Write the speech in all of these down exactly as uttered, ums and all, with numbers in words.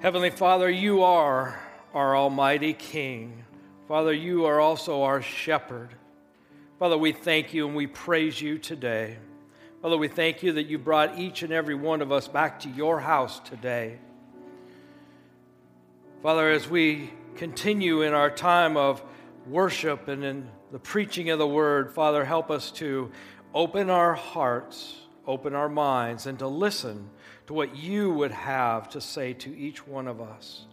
Heavenly Father, you are our Almighty King. Father, you are also our shepherd. Father, we thank you and we praise you today. Father, we thank you that you brought each and every one of us back to your house today. Father, as we continue in our time of worship and in the preaching of the word, Father, help us to open our hearts, open our minds, and to listen to what you would have to say to each one of us.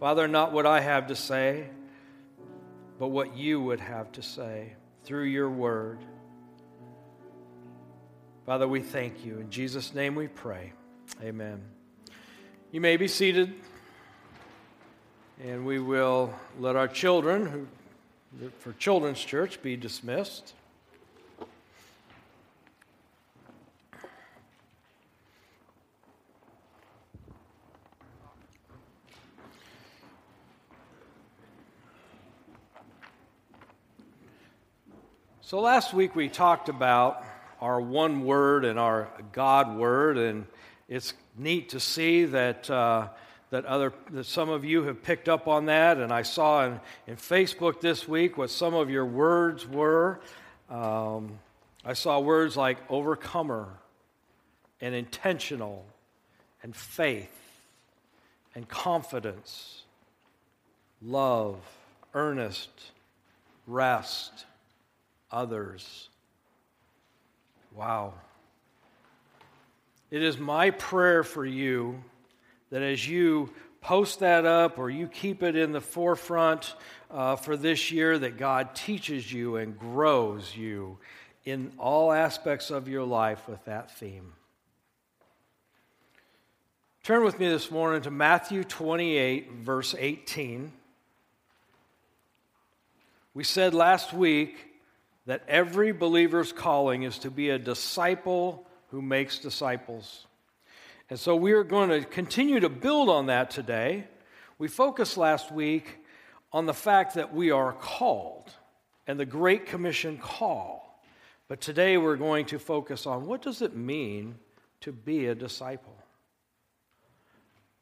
Father, not what I have to say, but what you would have to say through your word. Father, we thank you. In Jesus' name we pray. Amen. You may be seated, and we will let our children, who, for Children's Church, be dismissed. So last week we talked about our one word and our God word, and it's neat to see that uh, that other that some of you have picked up on that. And I saw in, in Facebook this week what some of your words were. Um, I saw words like overcomer, and intentional, and faith, and confidence, love, earnest, rest. Others. Wow. It is my prayer for you that as you post that up or you keep it in the forefront uh, for this year, that God teaches you and grows you in all aspects of your life with that theme. Turn with me this morning to Matthew twenty-eight, verse eighteen. We said last week that every believer's calling is to be a disciple who makes disciples. And so we are going to continue to build on that today. We focused last week on the fact that we are called and the Great Commission call. But today we're going to focus on what does it mean to be a disciple.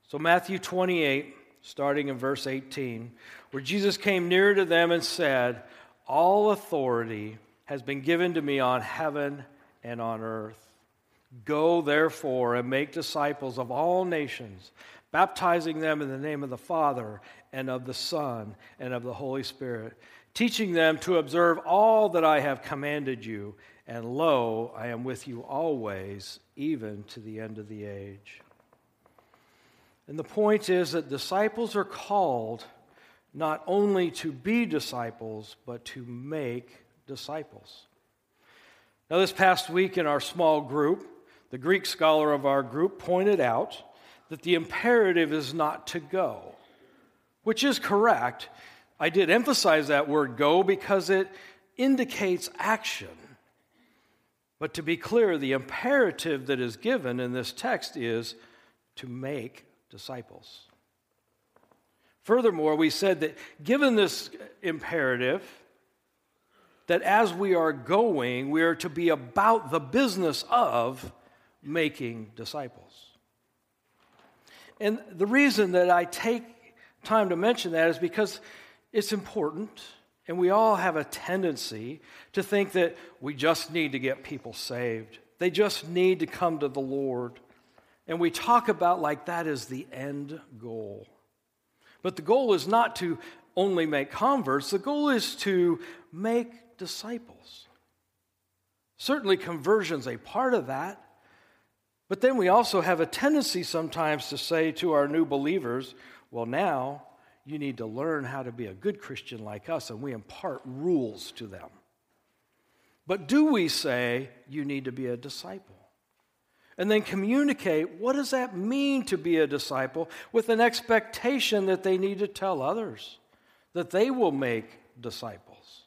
So Matthew twenty-eight, starting in verse eighteen, where Jesus came near to them and said, "All authority has been given to me on heaven and on earth. Go, therefore, and make disciples of all nations, baptizing them in the name of the Father and of the Son and of the Holy Spirit, teaching them to observe all that I have commanded you. And lo, I am with you always, even to the end of the age." And the point is that disciples are called not only to be disciples, but to make disciples. Now, this past week in our small group, the Greek scholar of our group pointed out that the imperative is not to go, which is correct. I did emphasize that word "go" because it indicates action. But to be clear, the imperative that is given in this text is to make disciples. Furthermore, we said that given this imperative, that as we are going, we are to be about the business of making disciples. And the reason that I take time to mention that is because it's important, and we all have a tendency to think that we just need to get people saved. They just need to come to the Lord. And we talk about like that is the end goal. But the goal is not to only make converts. The goal is to make disciples. Certainly conversion's a part of that. But then we also have a tendency sometimes to say to our new believers, well, now you need to learn how to be a good Christian like us, and we impart rules to them. But do we say you need to be a disciple? And then communicate what does that mean to be a disciple with an expectation that they need to tell others, that they will make disciples.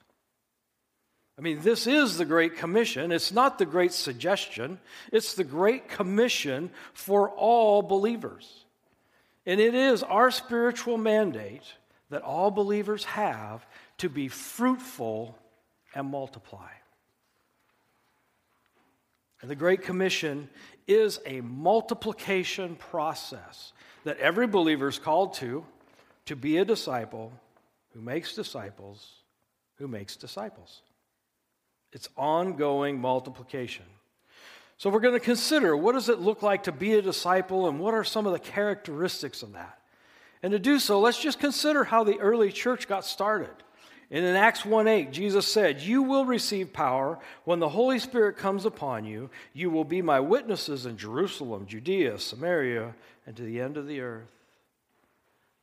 I mean, this is the Great Commission. It's not the Great Suggestion. It's the Great Commission for all believers. And it is our spiritual mandate that all believers have to be fruitful and multiply. And the Great Commission is a multiplication process that every believer is called to, to be a disciple who makes disciples who makes disciples. It's ongoing multiplication. So we're going to consider, what does it look like to be a disciple, and what are some of the characteristics of that? And to do so, let's just consider how the early church got started. And in Acts one eight, Jesus said, "You will receive power when the Holy Spirit comes upon you. You will be my witnesses in Jerusalem, Judea, Samaria, and to the end of the earth."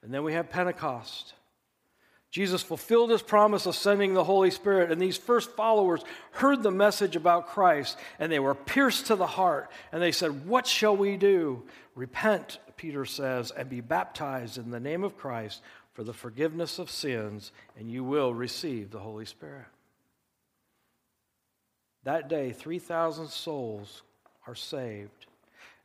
And then we have Pentecost. Jesus fulfilled his promise of sending the Holy Spirit, and these first followers heard the message about Christ, and they were pierced to the heart, and they said, "What shall we do?" "Repent," Peter says, "and be baptized in the name of Christ for the forgiveness of sins, and you will receive the Holy Spirit." That day, three thousand souls are saved.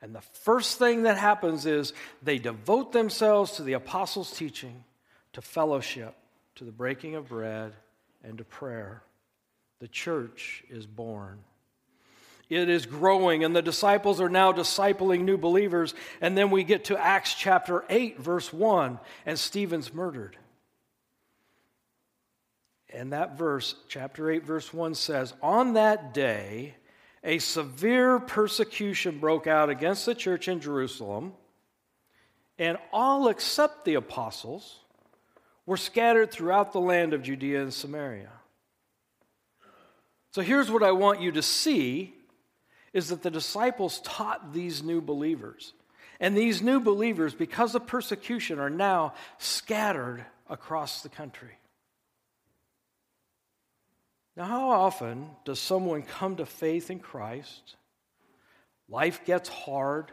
And the first thing that happens is they devote themselves to the apostles' teaching, to fellowship, to the breaking of bread, and to prayer. The church is born. It is growing, and the disciples are now discipling new believers. And then we get to Acts chapter eight, verse one, and Stephen's murdered. And that verse, chapter eight, verse one says, "On that day, a severe persecution broke out against the church in Jerusalem, and all except the apostles were scattered throughout the land of Judea and Samaria." So here's what I want you to see, is that the disciples taught these new believers. And these new believers, because of persecution, are now scattered across the country. Now, how often does someone come to faith in Christ? Life gets hard.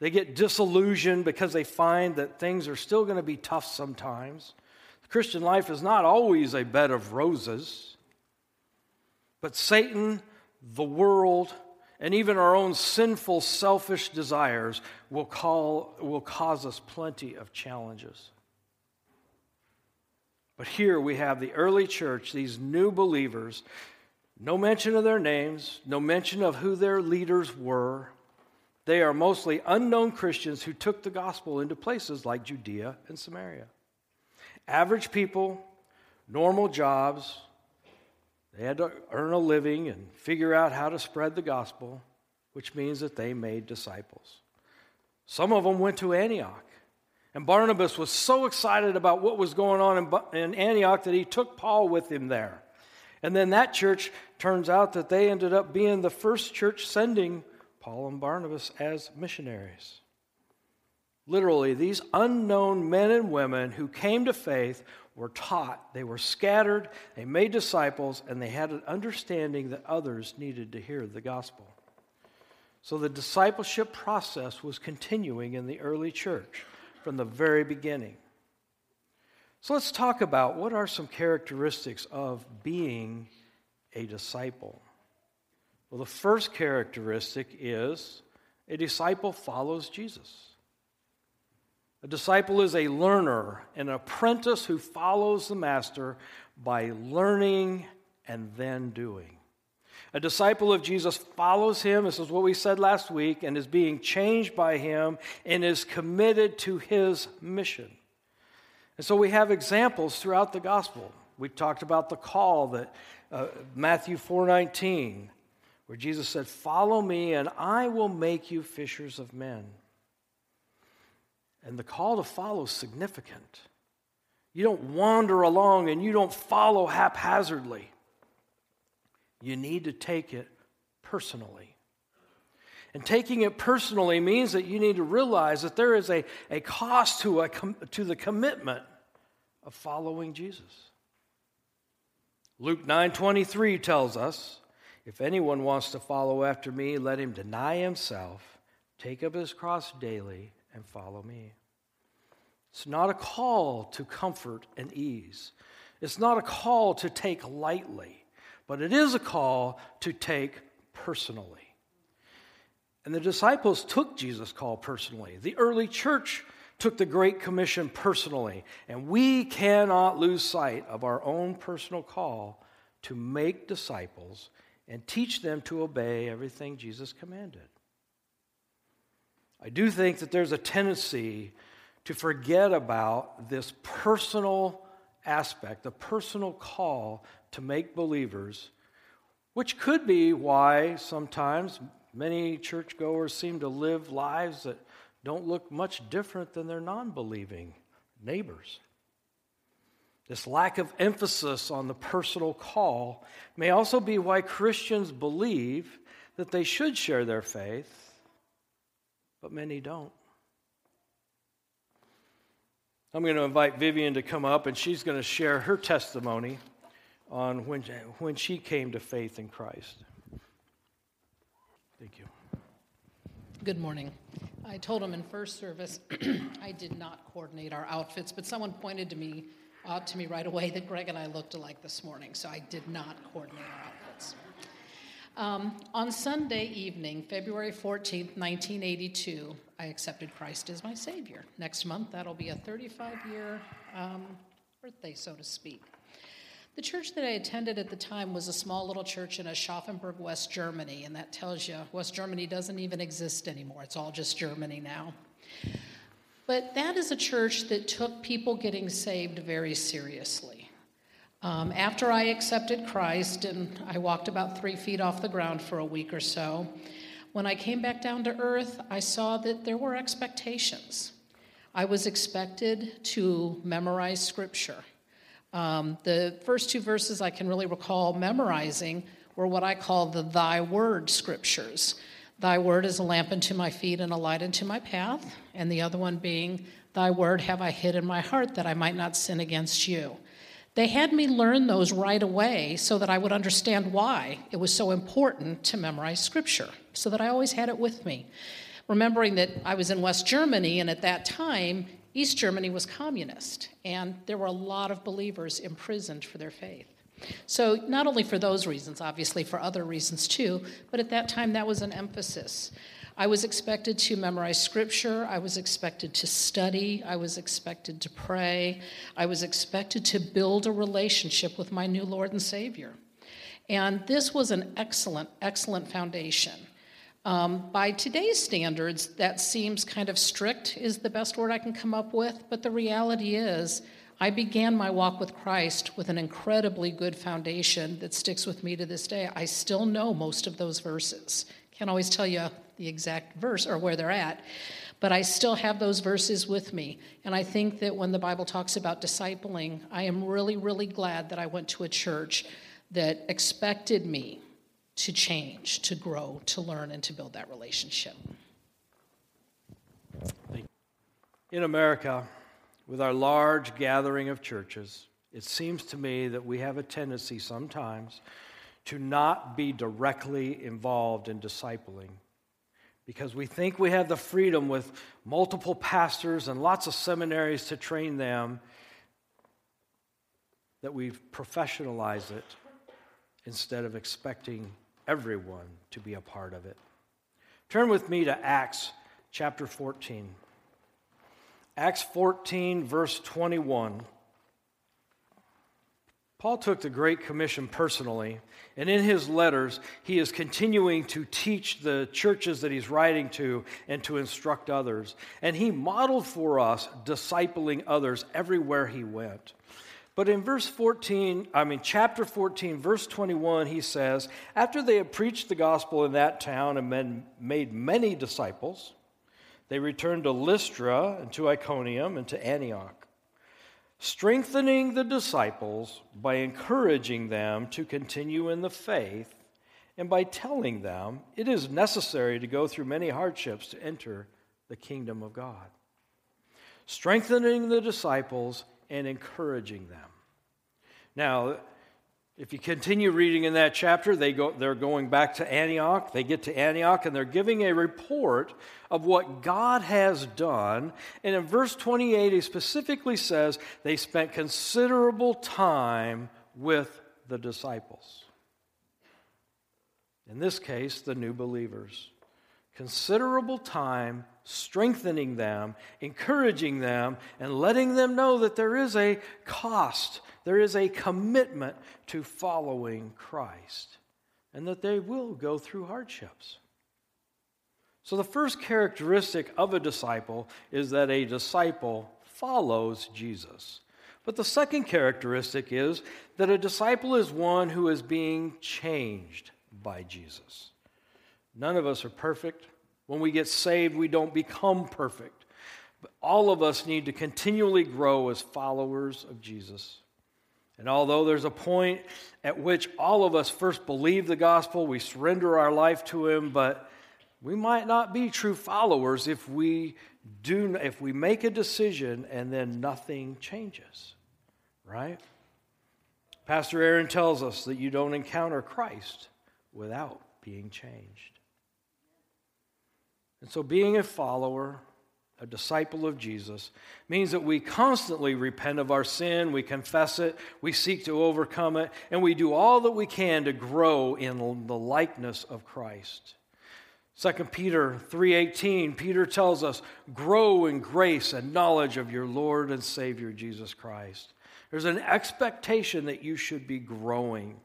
They get disillusioned because they find that things are still going to be tough sometimes. Christian life is not always a bed of roses, but Satan, the world, and even our own sinful, selfish desires will, call, will cause us plenty of challenges. But here we have the early church, these new believers, no mention of their names, no mention of who their leaders were. They are mostly unknown Christians who took the gospel into places like Judea and Samaria. Average people, normal jobs. They had to earn a living and figure out how to spread the gospel, which means that they made disciples. Some of them went to Antioch, and Barnabas was so excited about what was going on in Antioch that he took Paul with him there. And then that church, turns out that they ended up being the first church sending Paul and Barnabas as missionaries. Literally, these unknown men and women who came to faith were taught, they were scattered, they made disciples, and they had an understanding that others needed to hear the gospel. So the discipleship process was continuing in the early church from the very beginning. So let's talk about what are some characteristics of being a disciple. Well, the first characteristic is a disciple follows Jesus. A disciple is a learner, an apprentice who follows the master by learning and then doing. A disciple of Jesus follows him, this is what we said last week, and is being changed by him and is committed to his mission. And so we have examples throughout the gospel. We talked about the call that uh, Matthew four nineteen, where Jesus said, "Follow me, and I will make you fishers of men." And the call to follow is significant. You don't wander along and you don't follow haphazardly. You need to take it personally. And taking it personally means that you need to realize that there is a, a cost to, a com- to the commitment of following Jesus. Luke nine twenty-three tells us, "If anyone wants to follow after me, let him deny himself, take up his cross daily, and follow me." It's not a call to comfort and ease. It's not a call to take lightly, but it is a call to take personally. And the disciples took Jesus' call personally. The early church took the Great Commission personally, and we cannot lose sight of our own personal call to make disciples and teach them to obey everything Jesus commanded. I do think that there's a tendency to forget about this personal aspect, the personal call to make believers, which could be why sometimes many churchgoers seem to live lives that don't look much different than their non-believing neighbors. This lack of emphasis on the personal call may also be why Christians believe that they should share their faith, but many don't. I'm going to invite Vivian to come up, and she's going to share her testimony on when, when she came to faith in Christ. Thank you. Good morning. I told him in first service, I did not coordinate our outfits, but someone pointed to me out to me right away that Greg and I looked alike this morning, so I did not coordinate our outfits. Um, on Sunday evening, February fourteenth, nineteen eighty-two, I accepted Christ as my Savior. Next month, that'll be a thirty-five-year um, birthday, so to speak. The church that I attended at the time was a small little church in Aschaffenburg, West Germany, and that tells you West Germany doesn't even exist anymore. It's all just Germany now. But that is a church that took people getting saved very seriously. Um, after I accepted Christ, and I walked about three feet off the ground for a week or so, when I came back down to earth, I saw that there were expectations. I was expected to memorize Scripture. Um, the first two verses I can really recall memorizing were what I call the Thy Word scriptures. Thy word is a lamp unto my feet and a light unto my path. And the other one being, Thy word have I hid in my heart that I might not sin against you. They had me learn those right away so that I would understand why it was so important to memorize Scripture, so that I always had it with me. Remembering that I was in West Germany, and at that time, East Germany was communist, and there were a lot of believers imprisoned for their faith. So not only for those reasons, obviously for other reasons too, but at that time that was an emphasis. I was expected to memorize Scripture, I was expected to study, I was expected to pray, I was expected to build a relationship with my new Lord and Savior. And this was an excellent, excellent foundation. Um, by today's standards, that seems kind of strict is the best word I can come up with, but the reality is I began my walk with Christ with an incredibly good foundation that sticks with me to this day. I still know most of those verses. Can't always tell you the exact verse or where they're at, but I still have those verses with me. And I think that when the Bible talks about discipling, I am really, really glad that I went to a church that expected me to change, to grow, to learn, and to build that relationship. In America, with our large gathering of churches, it seems to me that we have a tendency sometimes to not be directly involved in discipling because we think we have the freedom with multiple pastors and lots of seminaries to train them, that we professionalize it instead of expecting everyone to be a part of it. Turn with me to Acts chapter fourteen. Acts fourteen, verse twenty-one. Paul took the Great Commission personally, and in his letters, he is continuing to teach the churches that he's writing to and to instruct others. And he modeled for us discipling others everywhere he went. But in verse fourteen, I mean chapter fourteen, verse twenty-one, he says, after they had preached the gospel in that town and made many disciples, they returned to Lystra and to Iconium and to Antioch, strengthening the disciples by encouraging them to continue in the faith and by telling them it is necessary to go through many hardships to enter the kingdom of God. Strengthening the disciples and encouraging them. Now, if you continue reading in that chapter, they go, they're going back to Antioch. They get to Antioch, and they're giving a report of what God has done. And in verse twenty-eight, he specifically says they spent considerable time with the disciples. In this case, the new believers. Considerable time strengthening them, encouraging them, and letting them know that there is a cost. There is a commitment to following Christ. and that they will go through hardships. So the first characteristic of a disciple is that a disciple follows Jesus. But the second characteristic is that a disciple is one who is being changed by Jesus. None of us are perfect. When we get saved, we don't become perfect. But all of us need to continually grow as followers of Jesus. And although there's a point at which all of us first believe the gospel, we surrender our life to him, but we might not be true followers if we do, if we make a decision and then nothing changes, right? Pastor Aaron tells us that you don't encounter Christ without being changed. And so being a follower, a disciple of Jesus, means that we constantly repent of our sin, we confess it, we seek to overcome it, and we do all that we can to grow in the likeness of Christ. Second Peter three eighteen, Peter tells us, grow in grace and knowledge of your Lord and Savior, Jesus Christ. There's an expectation that you should be growing.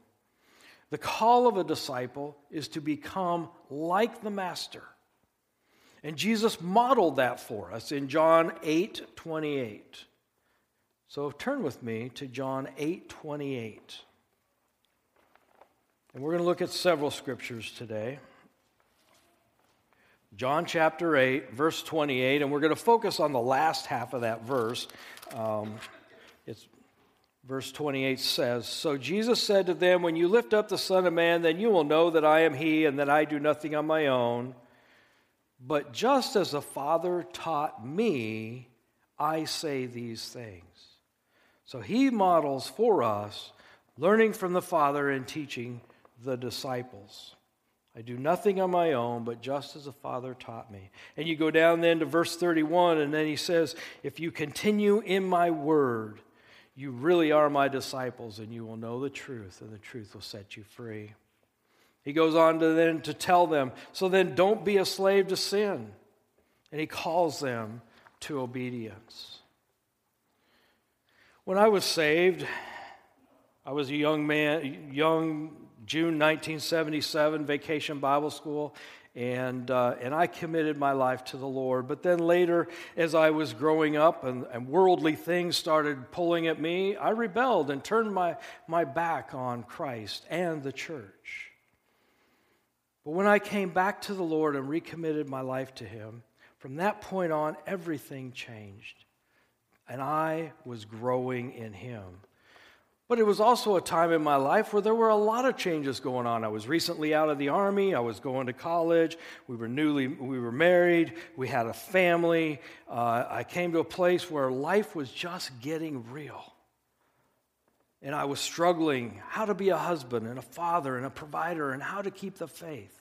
The call of a disciple is to become like the Master. And Jesus modeled that for us in John eight twenty-eight. So turn with me to John eight twenty-eight. And we're going to look at several scriptures today. John chapter eight, verse twenty-eight, and we're going to focus on the last half of that verse. Um, it's verse twenty-eight says, "So Jesus said to them, when you lift up the Son of Man, then you will know that I am he and that I do nothing on my own. But just as the Father taught me, I say these things." So he models for us learning from the Father and teaching the disciples. I do nothing on my own, but just as the Father taught me. And you go down then to verse thirty-one, and then he says, if you continue in my word, you really are my disciples, and you will know the truth, and the truth will set you free. He goes on to then to tell them, so then don't be a slave to sin. And he calls them to obedience. When I was saved, I was a young man, young June nineteen seventy-seven, Vacation Bible School, and uh, and I committed my life to the Lord. But then later, as I was growing up and, and worldly things started pulling at me, I rebelled and turned my, my back on Christ and the church. But when I came back to the Lord and recommitted my life to him, from that point on, everything changed, and I was growing in him. But it was also a time in my life where there were a lot of changes going on. I was recently out of the army. I was going to college. We were newly, we were married. We had a family. Uh, I came to a place where life was just getting real. And I was struggling how to be a husband and a father and a provider and how to keep the faith.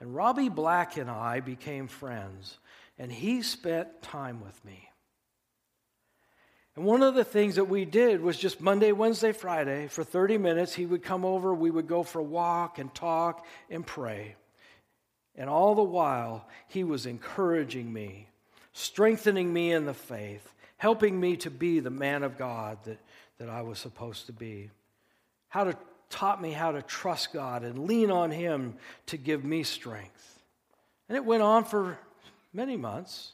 And Robbie Black and I became friends, and he spent time with me. And one of the things that we did was just Monday, Wednesday, Friday, for thirty minutes, he would come over, we would go for a walk and talk and pray. And all the while, he was encouraging me, strengthening me in the faith, helping me to be the man of God that, that I was supposed to be. How to taught me how to trust God and lean on him to give me strength. And it went on for many months.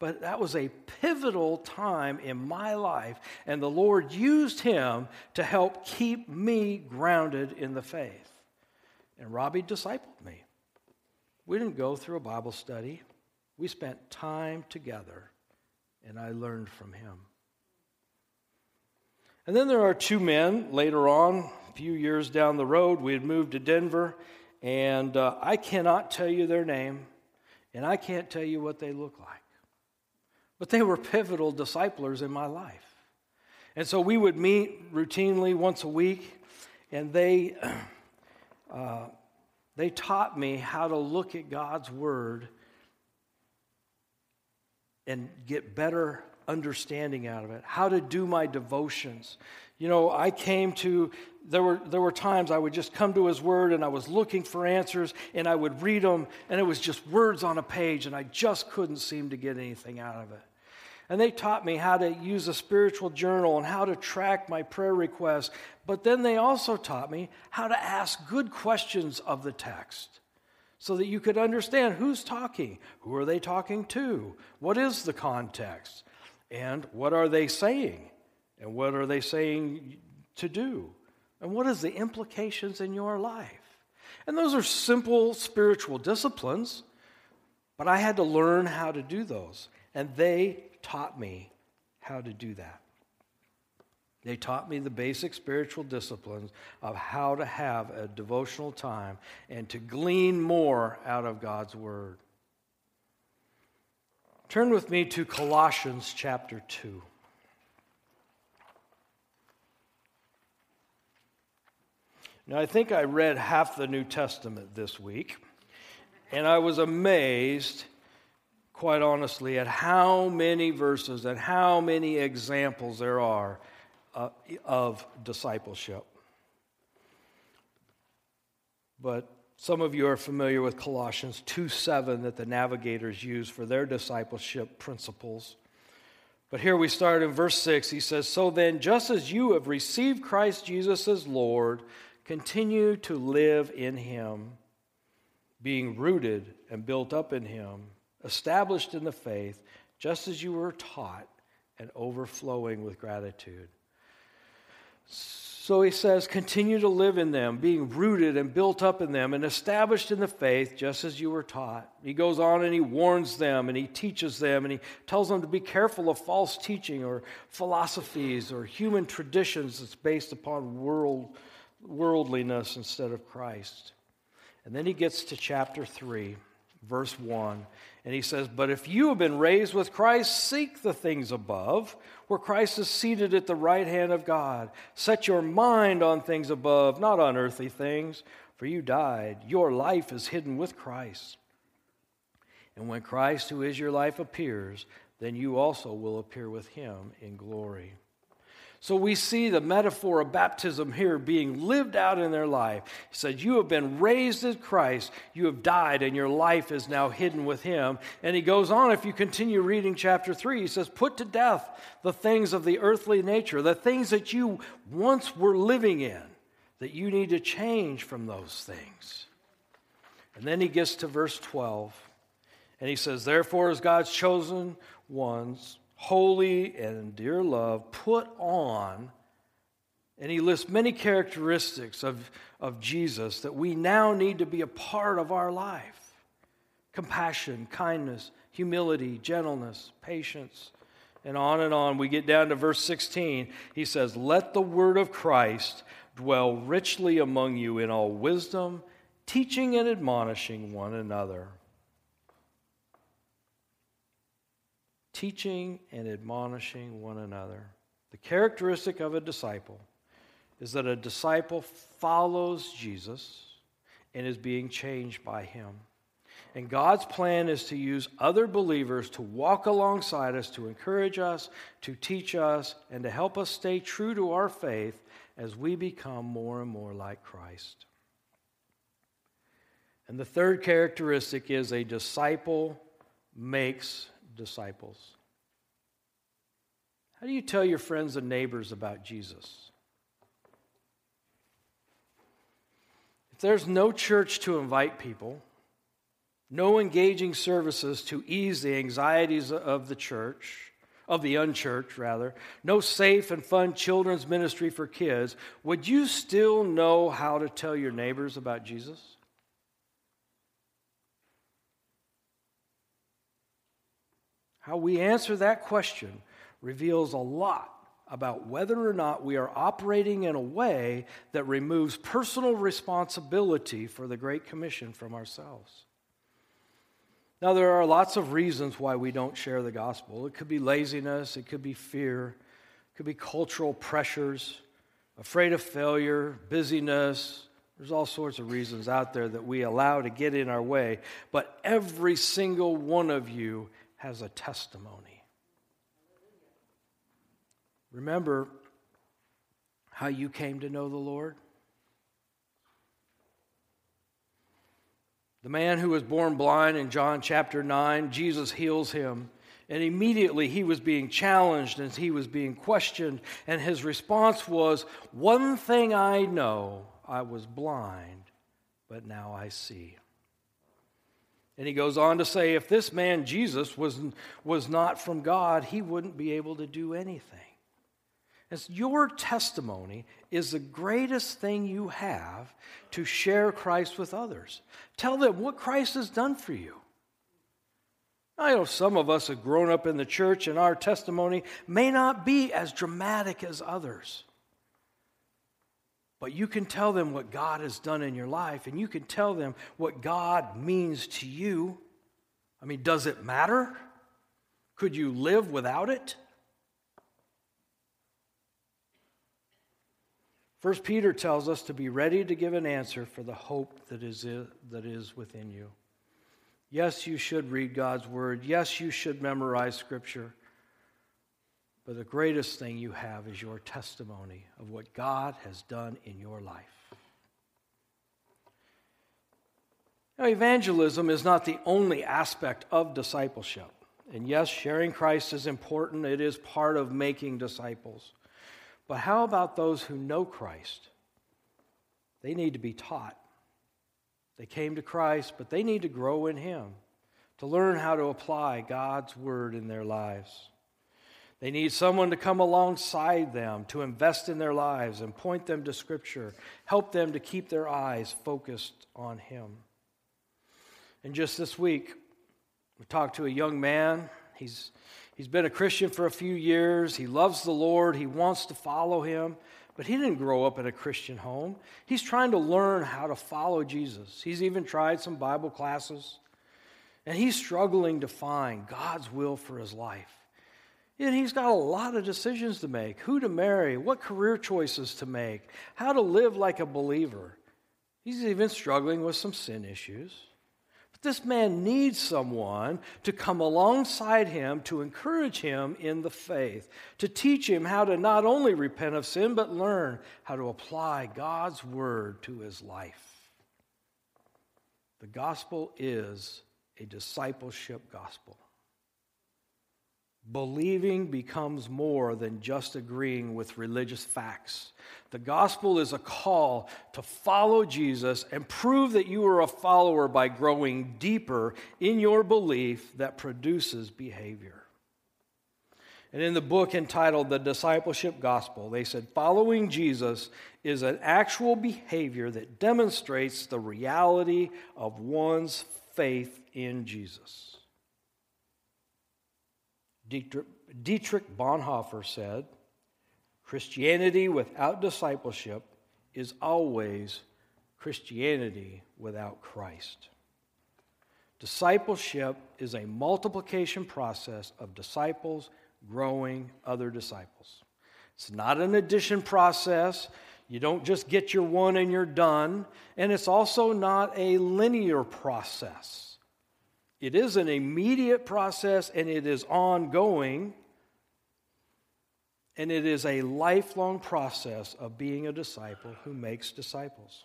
But that was a pivotal time in my life, and the Lord used him to help keep me grounded in the faith. And Robbie discipled me. We didn't go through a Bible study. We spent time together, and I learned from him. And then there are two men later on, a few years down the road. We had moved to Denver, and uh, I cannot tell you their name, and I can't tell you what they look like. But they were pivotal disciplers in my life. And so we would meet routinely once a week, and they uh, they taught me how to look at God's word and get better understanding out of it, how to do my devotions. You know, I came to, there were there were times I would just come to his word and I was looking for answers and I would read them and it was just words on a page and I just couldn't seem to get anything out of it. And they taught me how to use a spiritual journal and how to track my prayer requests. But then they also taught me how to ask good questions of the text so that you could understand who's talking, who are they talking to, what is the context, and what are they saying, and what are they saying to do, and what is the implications in your life. And those are simple spiritual disciplines, but I had to learn how to do those, and they taught me how to do that. They taught me the basic spiritual disciplines of how to have a devotional time and to glean more out of God's Word. Turn with me to Colossians chapter two. Now, I think I read half the New Testament this week, and I was amazed, quite honestly, at how many verses and how many examples there are uh, of discipleship. But some of you are familiar with Colossians two seven that the Navigators use for their discipleship principles. But here we start in verse six. He says, "So then, just as you have received Christ Jesus as Lord, continue to live in him, being rooted and built up in him, established in the faith, just as you were taught, and overflowing with gratitude." So he says, continue to live in them, being rooted and built up in them, and established in the faith, just as you were taught. He goes on and he warns them, and he teaches them, and he tells them to be careful of false teaching or philosophies or human traditions that's based upon world worldliness instead of Christ. And then he gets to chapter three, verse one, and he says, "But if you have been raised with Christ, seek the things above, where Christ is seated at the right hand of God. Set your mind on things above, not on earthly things, for you died. Your life is hidden with Christ. And when Christ, who is your life, appears, then you also will appear with him in glory." So we see the metaphor of baptism here being lived out in their life. He said, you have been raised with Christ, you have died, and your life is now hidden with him. And he goes on, if you continue reading chapter three, he says, put to death the things of the earthly nature, the things that you once were living in, that you need to change from those things. And then he gets to verse twelve, and he says, therefore, as God's chosen ones, holy and dear love, put on, and he lists many characteristics of, of Jesus that we now need to be a part of our life. Compassion, kindness, humility, gentleness, patience, and on and on. We get down to verse sixteen. He says, let the word of Christ dwell richly among you in all wisdom, teaching and admonishing one another. Teaching and admonishing one another. The characteristic of a disciple is that a disciple follows Jesus and is being changed by him. And God's plan is to use other believers to walk alongside us, to encourage us, to teach us, and to help us stay true to our faith as we become more and more like Christ. And the third characteristic is a disciple makes disciples. How do you tell your friends and neighbors about Jesus? If there's no church to invite people, no engaging services to ease the anxieties of the church, of the unchurched, rather, no safe and fun children's ministry for kids, would you still know how to tell your neighbors about Jesus? How we answer that question reveals a lot about whether or not we are operating in a way that removes personal responsibility for the Great Commission from ourselves. Now, there are lots of reasons why we don't share the gospel. It could be laziness, it could be fear, it could be cultural pressures, afraid of failure, busyness. There's all sorts of reasons out there that we allow to get in our way, but every single one of you has a testimony. Remember how you came to know the Lord? The man who was born blind in John chapter nine, Jesus heals him. And immediately he was being challenged and he was being questioned. And his response was, one thing I know, I was blind, but now I see. And he goes on to say, if this man Jesus was, was not from God, he wouldn't be able to do anything. As your testimony is the greatest thing you have to share Christ with others. Tell them what Christ has done for you. I know some of us have grown up in the church and our testimony may not be as dramatic as others. But you can tell them what God has done in your life, and you can tell them what God means to you. I mean, does it matter? Could you live without it? First Peter tells us to be ready to give an answer for the hope that is, that is within you. Yes, you should read God's Word. Yes, you should memorize Scripture. But the greatest thing you have is your testimony of what God has done in your life. Now, evangelism is not the only aspect of discipleship. And yes, sharing Christ is important. It is part of making disciples. But how about those who know Christ? They need to be taught. They came to Christ, but they need to grow in Him to learn how to apply God's Word in their lives. They need someone to come alongside them, to invest in their lives and point them to Scripture, help them to keep their eyes focused on Him. And just this week, we talked to a young man. He's, he's been a Christian for a few years. He loves the Lord. He wants to follow Him. But he didn't grow up in a Christian home. He's trying to learn how to follow Jesus. He's even tried some Bible classes. And he's struggling to find God's will for his life. And he's got a lot of decisions to make. Who to marry, what career choices to make, how to live like a believer. He's even struggling with some sin issues. But this man needs someone to come alongside him, to encourage him in the faith, to teach him how to not only repent of sin, but learn how to apply God's Word to his life. The gospel is a discipleship gospel. Believing becomes more than just agreeing with religious facts. The gospel is a call to follow Jesus and prove that you are a follower by growing deeper in your belief that produces behavior. And in the book entitled The Discipleship Gospel, they said, following Jesus is an actual behavior that demonstrates the reality of one's faith in Jesus. Dietrich Bonhoeffer said, Christianity without discipleship is always Christianity without Christ. Discipleship is a multiplication process of disciples growing other disciples. It's not an addition process. You don't just get your one and you're done. And it's also not a linear process. It is an immediate process, and it is ongoing, and it is a lifelong process of being a disciple who makes disciples.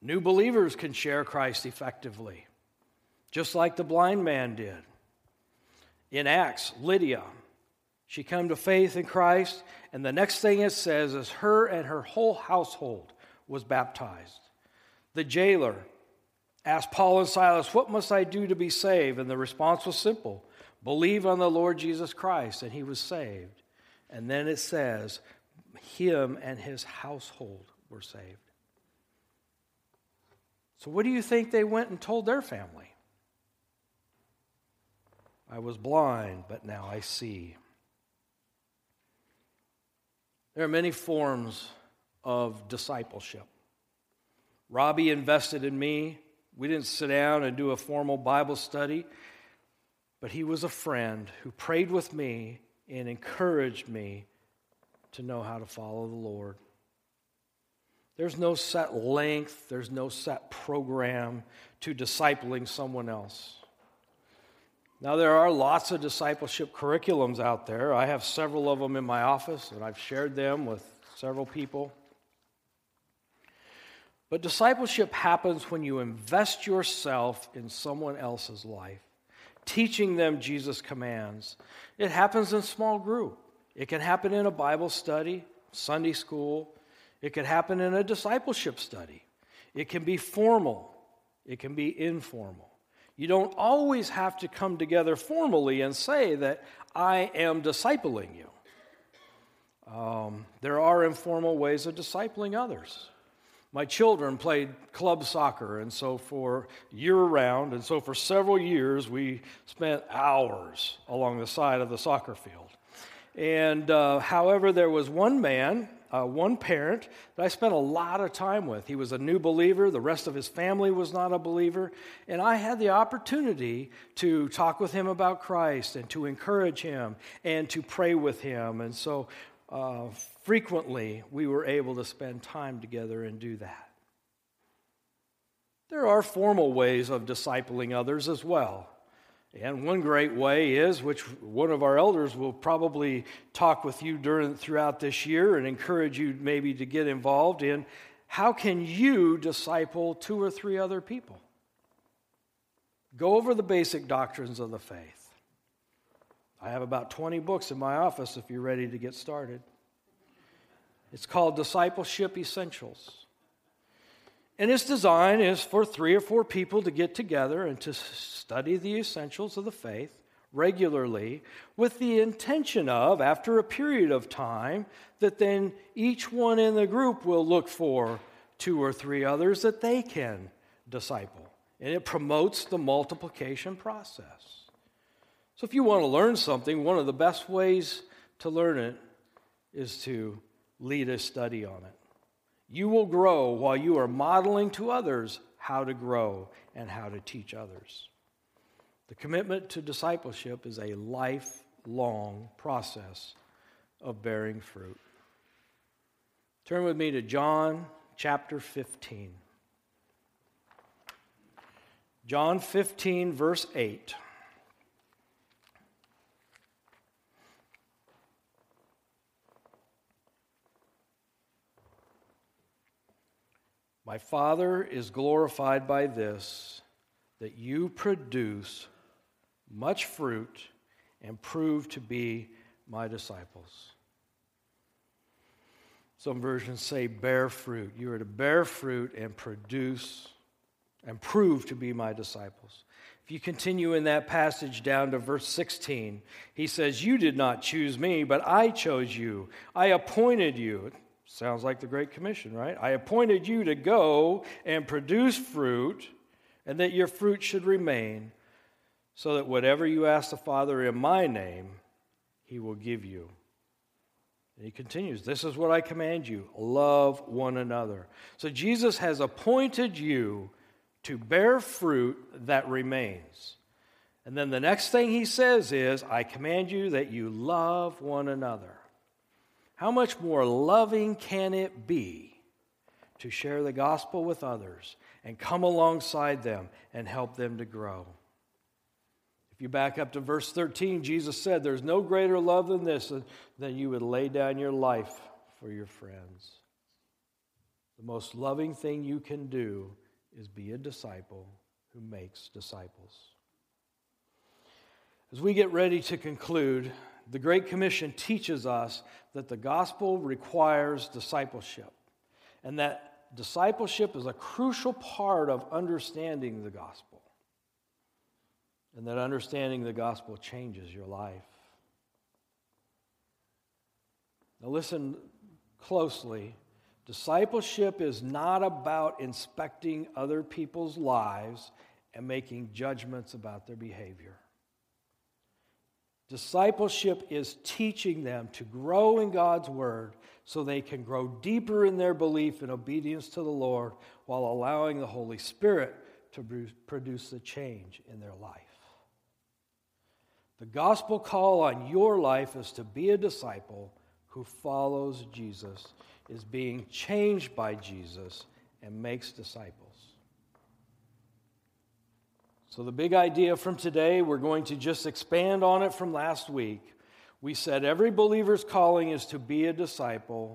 New believers can share Christ effectively, just like the blind man did. In Acts, Lydia, she came to faith in Christ, and the next thing it says is her and her whole household was baptized. The jailer asked Paul and Silas, what must I do to be saved? And the response was simple. Believe on the Lord Jesus Christ, and he was saved. And then it says, him and his household were saved. So what do you think they went and told their family? I was blind, but now I see. There are many forms of discipleship. Robbie invested in me. We didn't sit down and do a formal Bible study, but he was a friend who prayed with me and encouraged me to know how to follow the Lord. There's no set length, there's no set program to discipling someone else. Now, there are lots of discipleship curriculums out there. I have several of them in my office, and I've shared them with several people. But discipleship happens when you invest yourself in someone else's life. teaching them Jesus' commands. It happens in small group. It can happen in a Bible study, Sunday school. It can happen in a discipleship study. It can be formal. It can be informal. You don't always have to come together formally and say that I am discipling you. Um, there are informal ways of discipling others. My children played club soccer, and so for year-round, and so for several years, we spent hours along the side of the soccer field. And uh, however, there was one man, uh, one parent, that I spent a lot of time with. He was a new believer. The rest of his family was not a believer. And I had the opportunity to talk with him about Christ and to encourage him and to pray with him. And so Uh, frequently, we were able to spend time together and do that. There are formal ways of discipling others as well. And one great way is, which one of our elders will probably talk with you during throughout this year and encourage you maybe to get involved in, how can you disciple two or three other people? Go over the basic doctrines of the faith. I have about twenty books in my office if you're ready to get started. It's called Discipleship Essentials. And its design is for three or four people to get together and to study the essentials of the faith regularly with the intention of, after a period of time, that then each one in the group will look for two or three others that they can disciple. And it promotes the multiplication process. So if you want to learn something, one of the best ways to learn it is to lead a study on it. You will grow while you are modeling to others how to grow and how to teach others. The commitment to discipleship is a lifelong process of bearing fruit. Turn with me to John chapter fifteen. John fifteen, verse eight. My Father is glorified by this, that you produce much fruit and prove to be my disciples. Some versions say bear fruit. You are to bear fruit and produce and prove to be my disciples. If you continue in that passage down to verse sixteen, he says, you did not choose me, but I chose you. I appointed you. Sounds like the Great Commission, right? I appointed you to go and produce fruit, and that your fruit should remain, so that whatever you ask the Father in my name, he will give you. And he continues, this is what I command you, love one another. So Jesus has appointed you to bear fruit that remains. And then the next thing he says is, I command you that you love one another. How much more loving can it be to share the gospel with others and come alongside them and help them to grow? If you back up to verse thirteen, Jesus said, there's no greater love than this, than you would lay down your life for your friends. The most loving thing you can do is be a disciple who makes disciples. As we get ready to conclude, the Great Commission teaches us that the gospel requires discipleship, and that discipleship is a crucial part of understanding the gospel, and that understanding the gospel changes your life. Now listen closely. Discipleship is not about inspecting other people's lives and making judgments about their behavior. Discipleship is teaching them to grow in God's Word so they can grow deeper in their belief and obedience to the Lord while allowing the Holy Spirit to produce the change in their life. The gospel call on your life is to be a disciple who follows Jesus, is being changed by Jesus, and makes disciples. So the big idea from today, we're going to just expand on it from last week. We said every believer's calling is to be a disciple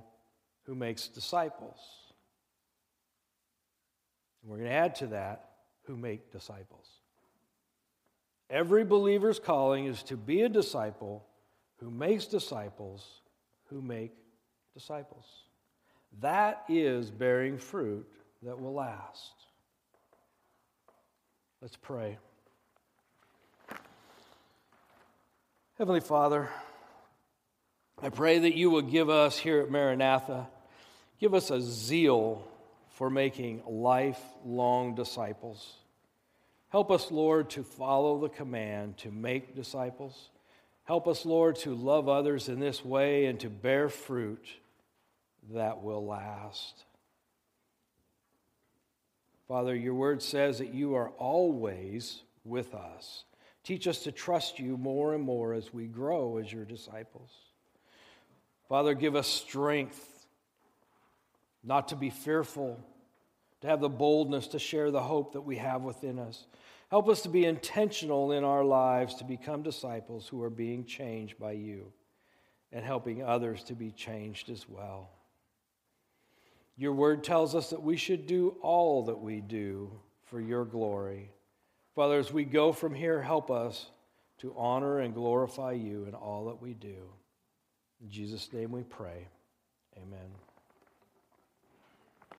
who makes disciples. And we're going to add to that, who make disciples. Every believer's calling is to be a disciple who makes disciples who make disciples. That is bearing fruit that will last. Let's pray. Heavenly Father, I pray that you will give us here at Maranatha, give us a zeal for making lifelong disciples. Help us, Lord, to follow the command to make disciples. Help us, Lord, to love others in this way and to bear fruit that will last. Father, your word says that you are always with us. Teach us to trust you more and more as we grow as your disciples. Father, give us strength not to be fearful, to have the boldness to share the hope that we have within us. Help us to be intentional in our lives to become disciples who are being changed by you and helping others to be changed as well. Your word tells us that we should do all that we do for your glory. Father, as we go from here, help us to honor and glorify you in all that we do. In Jesus' name we pray. Amen.